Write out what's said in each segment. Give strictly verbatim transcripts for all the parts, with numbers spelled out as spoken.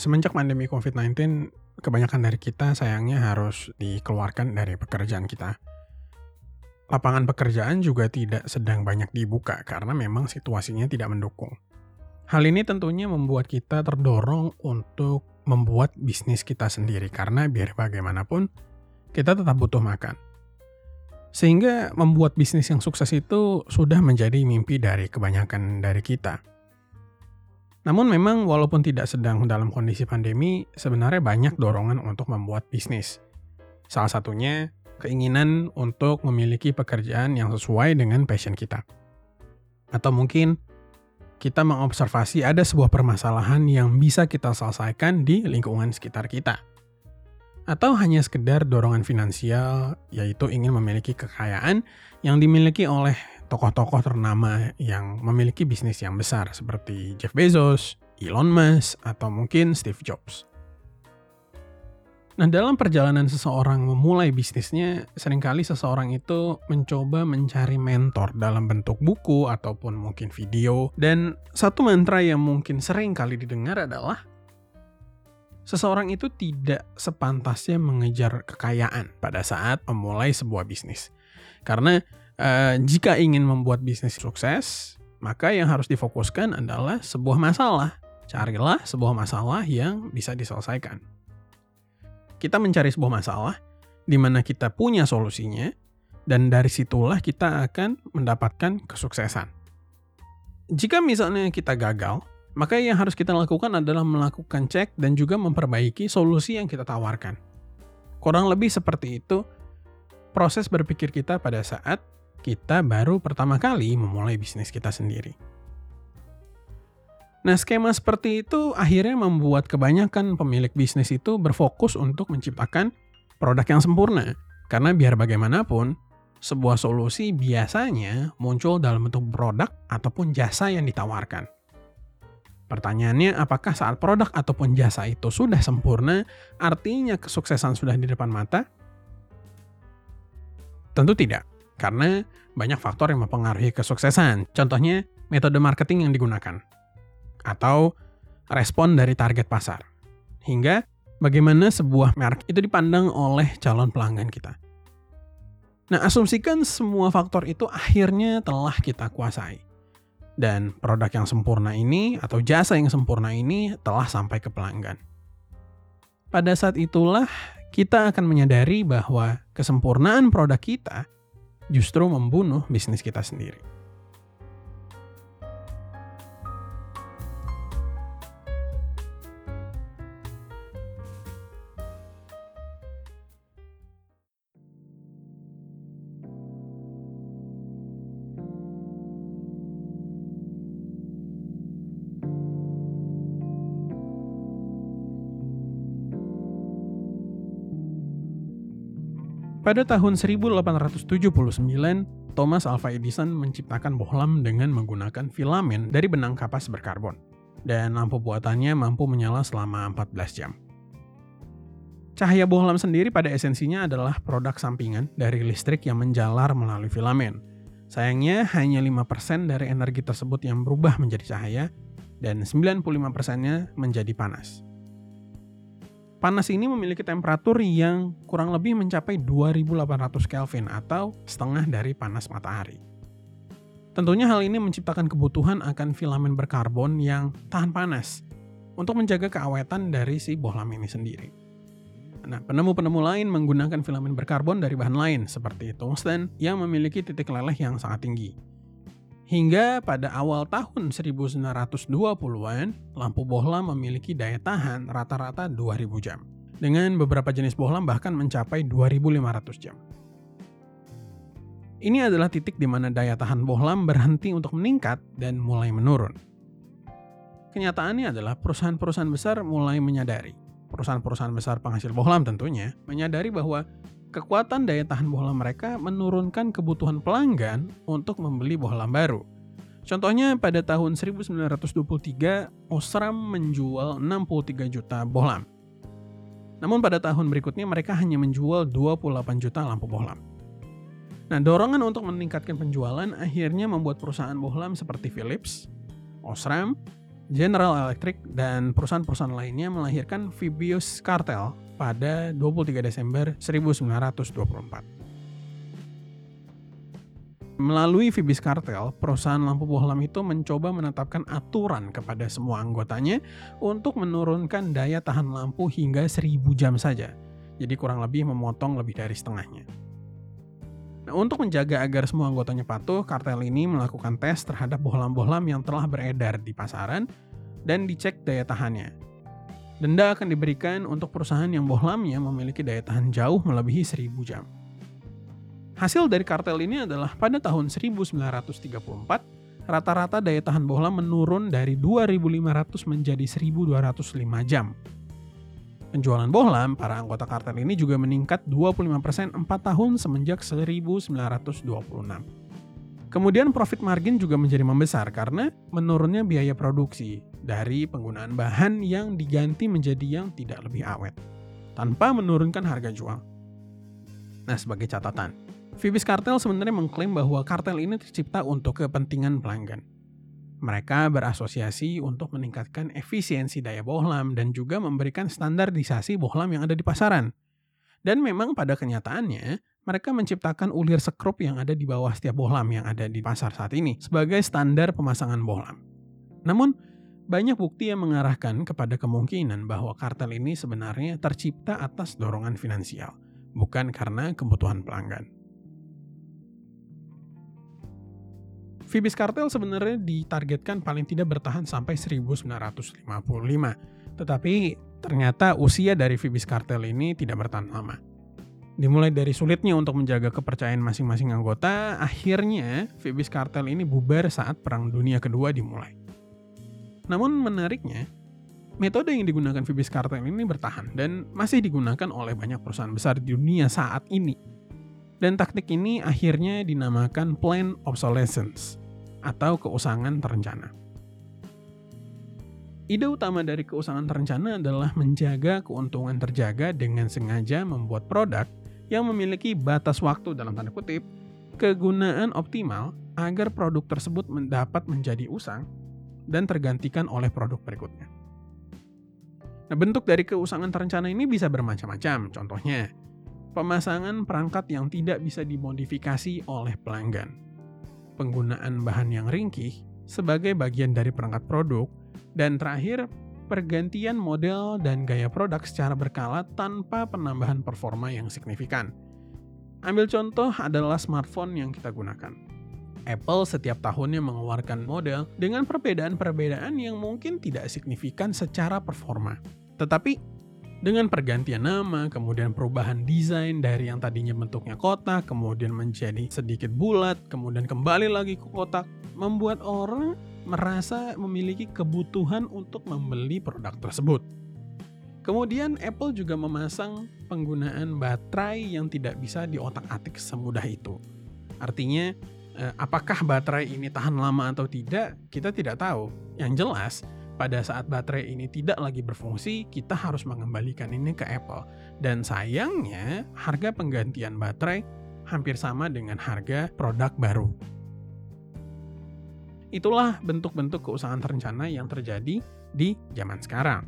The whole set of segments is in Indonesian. Semenjak pandemi covid sembilan belas, kebanyakan dari kita sayangnya harus dikeluarkan dari pekerjaan kita. Lapangan pekerjaan juga tidak sedang banyak dibuka karena memang situasinya tidak mendukung. Hal ini tentunya membuat kita terdorong untuk membuat bisnis kita sendiri karena biar bagaimanapun kita tetap butuh makan. Sehingga membuat bisnis yang sukses itu sudah menjadi mimpi dari kebanyakan dari kita. Namun memang walaupun tidak sedang dalam kondisi pandemi, sebenarnya banyak dorongan untuk membuat bisnis. Salah satunya keinginan untuk memiliki pekerjaan yang sesuai dengan passion kita. Atau mungkin kita mengobservasi ada sebuah permasalahan yang bisa kita selesaikan di lingkungan sekitar kita. Atau hanya sekedar dorongan finansial, yaitu ingin memiliki kekayaan yang dimiliki oleh tokoh-tokoh ternama yang memiliki bisnis yang besar seperti Jeff Bezos, Elon Musk, atau mungkin Steve Jobs. Nah, dalam perjalanan seseorang memulai bisnisnya, seringkali seseorang itu mencoba mencari mentor dalam bentuk buku ataupun mungkin video. Dan satu mantra yang mungkin sering kali didengar adalah, seseorang itu tidak sepantasnya mengejar kekayaan pada saat memulai sebuah bisnis. Karena eh, jika ingin membuat bisnis sukses, maka yang harus difokuskan adalah sebuah masalah. Carilah sebuah masalah yang bisa diselesaikan. Kita mencari sebuah masalah di mana kita punya solusinya, dan dari situlah kita akan mendapatkan kesuksesan. Jika misalnya kita gagal, maka yang harus kita lakukan adalah melakukan cek dan juga memperbaiki solusi yang kita tawarkan. Kurang lebih seperti itu proses berpikir kita pada saat kita baru pertama kali memulai bisnis kita sendiri. Nah, skema seperti itu akhirnya membuat kebanyakan pemilik bisnis itu berfokus untuk menciptakan produk yang sempurna. Karena biar bagaimanapun, sebuah solusi biasanya muncul dalam bentuk produk ataupun jasa yang ditawarkan. Pertanyaannya, apakah saat produk ataupun jasa itu sudah sempurna, artinya kesuksesan sudah di depan mata? Tentu tidak, karena banyak faktor yang mempengaruhi kesuksesan. Contohnya, metode marketing yang digunakan, atau respon dari target pasar, hingga bagaimana sebuah merek itu dipandang oleh calon pelanggan kita. Nah, asumsikan semua faktor itu akhirnya telah kita kuasai, dan produk yang sempurna ini atau jasa yang sempurna ini telah sampai ke pelanggan. Pada saat itulah kita akan menyadari bahwa kesempurnaan produk kita justru membunuh bisnis kita sendiri. Pada tahun delapan belas tujuh puluh sembilan, Thomas Alva Edison menciptakan bohlam dengan menggunakan filamen dari benang kapas berkarbon, dan lampu buatannya mampu menyala selama empat belas jam. Cahaya bohlam sendiri pada esensinya adalah produk sampingan dari listrik yang menjalar melalui filamen. Sayangnya hanya lima persen dari energi tersebut yang berubah menjadi cahaya, dan sembilan puluh lima persen-nya menjadi panas. Panas ini memiliki temperatur yang kurang lebih mencapai dua ribu delapan ratus Kelvin atau setengah dari panas matahari. Tentunya hal ini menciptakan kebutuhan akan filamen berkarbon yang tahan panas untuk menjaga keawetan dari si bohlam ini sendiri. Nah, penemu-penemu lain menggunakan filamen berkarbon dari bahan lain seperti tungsten yang memiliki titik leleh yang sangat tinggi. Hingga pada awal tahun seribu sembilan ratus dua puluhan, lampu bohlam memiliki daya tahan rata-rata dua ribu jam. Dengan beberapa jenis bohlam bahkan mencapai dua ribu lima ratus jam. Ini adalah titik di mana daya tahan bohlam berhenti untuk meningkat dan mulai menurun. Kenyataannya adalah perusahaan-perusahaan besar mulai menyadari, perusahaan-perusahaan besar penghasil bohlam tentunya, menyadari bahwa kekuatan daya tahan bohlam mereka menurunkan kebutuhan pelanggan untuk membeli bohlam baru. Contohnya pada tahun seribu sembilan ratus dua puluh tiga, Osram menjual enam puluh tiga juta bohlam. Namun pada tahun berikutnya mereka hanya menjual dua puluh delapan juta lampu bohlam. Nah, dorongan untuk meningkatkan penjualan akhirnya membuat perusahaan bohlam seperti Philips, Osram, General Electric dan perusahaan-perusahaan lainnya melahirkan Phoebus Kartel pada dua puluh tiga Desember seribu sembilan ratus dua puluh empat. Melalui Phoebus Kartel, perusahaan lampu bohlam itu mencoba menetapkan aturan kepada semua anggotanya untuk menurunkan daya tahan lampu hingga seribu jam saja. Jadi kurang lebih memotong lebih dari setengahnya. Nah, untuk menjaga agar semua anggotanya patuh, kartel ini melakukan tes terhadap bohlam-bohlam yang telah beredar di pasaran dan dicek daya tahannya. Denda akan diberikan untuk perusahaan yang bohlamnya memiliki daya tahan jauh melebihi seribu jam. Hasil dari kartel ini adalah pada tahun seribu sembilan ratus tiga puluh empat, rata-rata daya tahan bohlam menurun dari dua ribu lima ratus menjadi seribu dua ratus lima jam. Penjualan bohlam para anggota kartel ini juga meningkat dua puluh lima persen empat tahun semenjak seribu sembilan ratus dua puluh enam. Kemudian profit margin juga menjadi membesar karena menurunnya biaya produksi dari penggunaan bahan yang diganti menjadi yang tidak lebih awet, tanpa menurunkan harga jual. Nah, sebagai catatan, Phoebus Kartel sebenarnya mengklaim bahwa kartel ini tercipta untuk kepentingan pelanggan. Mereka berasosiasi untuk meningkatkan efisiensi daya bohlam dan juga memberikan standarisasi bohlam yang ada di pasaran. Dan memang pada kenyataannya, mereka menciptakan ulir sekrup yang ada di bawah setiap bohlam yang ada di pasar saat ini sebagai standar pemasangan bohlam. Namun, banyak bukti yang mengarahkan kepada kemungkinan bahwa kartel ini sebenarnya tercipta atas dorongan finansial, bukan karena kebutuhan pelanggan. Phoebus Kartel sebenarnya ditargetkan paling tidak bertahan sampai seribu sembilan ratus lima puluh lima. Tetapi ternyata usia dari Phoebus Kartel ini tidak bertahan lama. Dimulai dari sulitnya untuk menjaga kepercayaan masing-masing anggota, akhirnya Phoebus Kartel ini bubar saat Perang Dunia Kedua dimulai. Namun menariknya, metode yang digunakan Phoebus Kartel ini bertahan dan masih digunakan oleh banyak perusahaan besar di dunia saat ini. Dan taktik ini akhirnya dinamakan planned obsolescence atau keusangan terencana. Ide utama dari keusangan terencana adalah menjaga keuntungan terjaga dengan sengaja membuat produk yang memiliki batas waktu dalam tanda kutip, kegunaan optimal agar produk tersebut dapat menjadi usang dan tergantikan oleh produk berikutnya. Nah, bentuk dari keusangan terencana ini bisa bermacam-macam, contohnya pemasangan perangkat yang tidak bisa dimodifikasi oleh pelanggan, penggunaan bahan yang ringkih sebagai bagian dari perangkat produk, dan terakhir, pergantian model dan gaya produk secara berkala tanpa penambahan performa yang signifikan. Ambil contoh adalah smartphone yang kita gunakan. Apple setiap tahunnya mengeluarkan model dengan perbedaan-perbedaan yang mungkin tidak signifikan secara performa. Tetapi, dengan pergantian nama, kemudian perubahan desain dari yang tadinya bentuknya kotak, kemudian menjadi sedikit bulat, kemudian kembali lagi ke kotak, membuat orang merasa memiliki kebutuhan untuk membeli produk tersebut. Kemudian Apple juga memasang penggunaan baterai yang tidak bisa diotak-atik semudah itu. Artinya, apakah baterai ini tahan lama atau tidak, kita tidak tahu. Yang jelas, pada saat baterai ini tidak lagi berfungsi, kita harus mengembalikan ini ke Apple. Dan sayangnya, harga penggantian baterai hampir sama dengan harga produk baru. Itulah bentuk-bentuk keusangan terencana yang terjadi di zaman sekarang.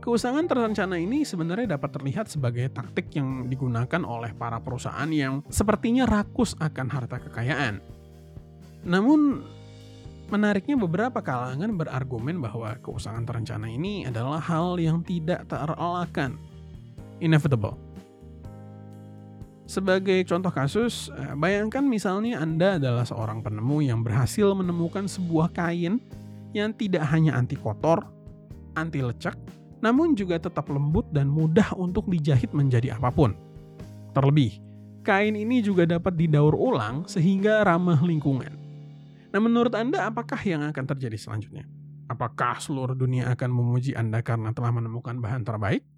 Keusangan terencana ini sebenarnya dapat terlihat sebagai taktik yang digunakan oleh para perusahaan yang sepertinya rakus akan harta kekayaan. Namun, menariknya beberapa kalangan berargumen bahwa keusangan terencana ini adalah hal yang tidak terelakkan, inevitable. Sebagai contoh kasus, bayangkan misalnya Anda adalah seorang penemu yang berhasil menemukan sebuah kain yang tidak hanya anti kotor, anti lecek, namun juga tetap lembut dan mudah untuk dijahit menjadi apapun. Terlebih, kain ini juga dapat didaur ulang sehingga ramah lingkungan. Nah, menurut Anda apakah yang akan terjadi selanjutnya? Apakah seluruh dunia akan memuji Anda karena telah menemukan bahan terbaik?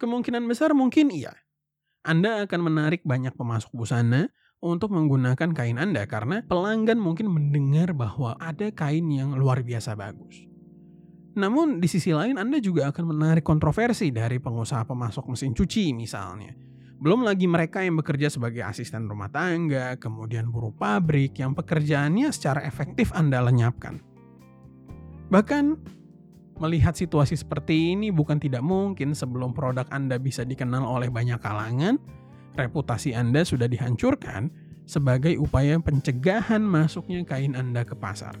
Kemungkinan besar mungkin iya. Anda akan menarik banyak pemasok busana untuk menggunakan kain Anda karena pelanggan mungkin mendengar bahwa ada kain yang luar biasa bagus. Namun di sisi lain Anda juga akan menarik kontroversi dari pengusaha pemasok mesin cuci misalnya. Belum lagi mereka yang bekerja sebagai asisten rumah tangga, kemudian buruh pabrik yang pekerjaannya secara efektif Anda lenyapkan. Bahkan, melihat situasi seperti ini bukan tidak mungkin sebelum produk Anda bisa dikenal oleh banyak kalangan, reputasi Anda sudah dihancurkan sebagai upaya pencegahan masuknya kain Anda ke pasar.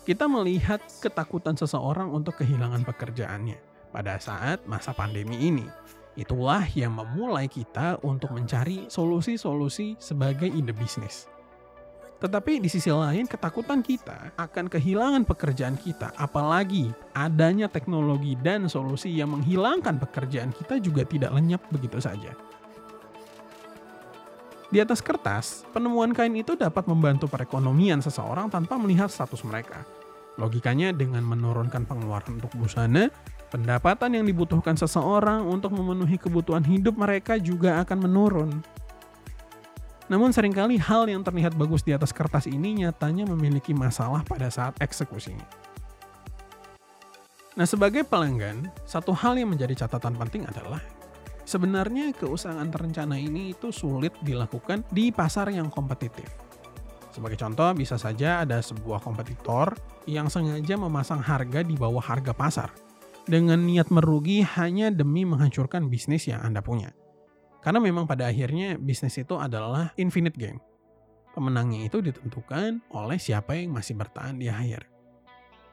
Kita melihat ketakutan seseorang untuk kehilangan pekerjaannya pada saat masa pandemi ini. Itulah yang memulai kita untuk mencari solusi-solusi sebagai ide bisnis. Tetapi di sisi lain, ketakutan kita akan kehilangan pekerjaan kita, apalagi adanya teknologi dan solusi yang menghilangkan pekerjaan kita juga tidak lenyap begitu saja. Di atas kertas, penemuan kain itu dapat membantu perekonomian seseorang tanpa melihat status mereka. Logikanya dengan menurunkan pengeluaran untuk busana, pendapatan yang dibutuhkan seseorang untuk memenuhi kebutuhan hidup mereka juga akan menurun. Namun seringkali hal yang terlihat bagus di atas kertas ini nyatanya memiliki masalah pada saat eksekusinya. Nah, sebagai pelanggan, satu hal yang menjadi catatan penting adalah sebenarnya keusahaan terencana ini itu sulit dilakukan di pasar yang kompetitif. Sebagai contoh, bisa saja ada sebuah kompetitor yang sengaja memasang harga di bawah harga pasar dengan niat merugi hanya demi menghancurkan bisnis yang Anda punya. Karena memang pada akhirnya bisnis itu adalah infinite game. Pemenangnya itu ditentukan oleh siapa yang masih bertahan di akhir.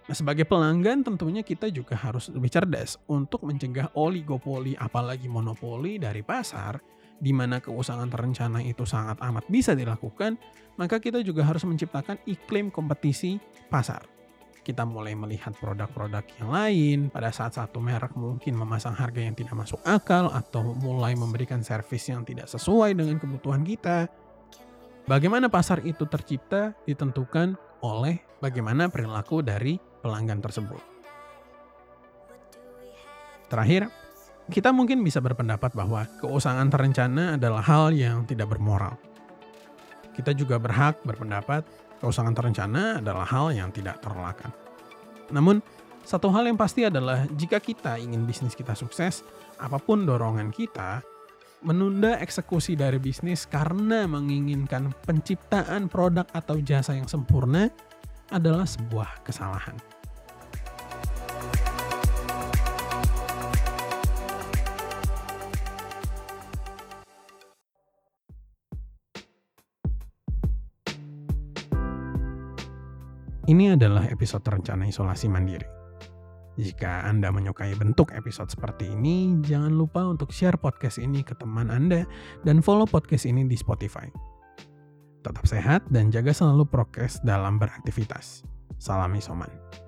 Nah, sebagai pelanggan tentunya kita juga harus lebih cerdas untuk mencegah oligopoli apalagi monopoli dari pasar, di mana keusahaan terencana itu sangat amat bisa dilakukan, maka kita juga harus menciptakan iklim kompetisi pasar. Kita mulai melihat produk-produk yang lain pada saat satu merek mungkin memasang harga yang tidak masuk akal atau mulai memberikan servis yang tidak sesuai dengan kebutuhan kita. Bagaimana pasar itu tercipta ditentukan oleh bagaimana perilaku dari pelanggan tersebut. Terakhir, kita mungkin bisa berpendapat bahwa keusahaan terencana adalah hal yang tidak bermoral. Kita juga berhak berpendapat keusahaan terencana adalah hal yang tidak terelakkan. Namun, satu hal yang pasti adalah jika kita ingin bisnis kita sukses, apapun dorongan kita, menunda eksekusi dari bisnis karena menginginkan penciptaan produk atau jasa yang sempurna adalah sebuah kesalahan. Ini adalah episode rencana isolasi mandiri. Jika Anda menyukai bentuk episode seperti ini, jangan lupa untuk share podcast ini ke teman Anda dan follow podcast ini di Spotify. Tetap sehat dan jaga selalu prokes dalam beraktivitas. Salam isoman.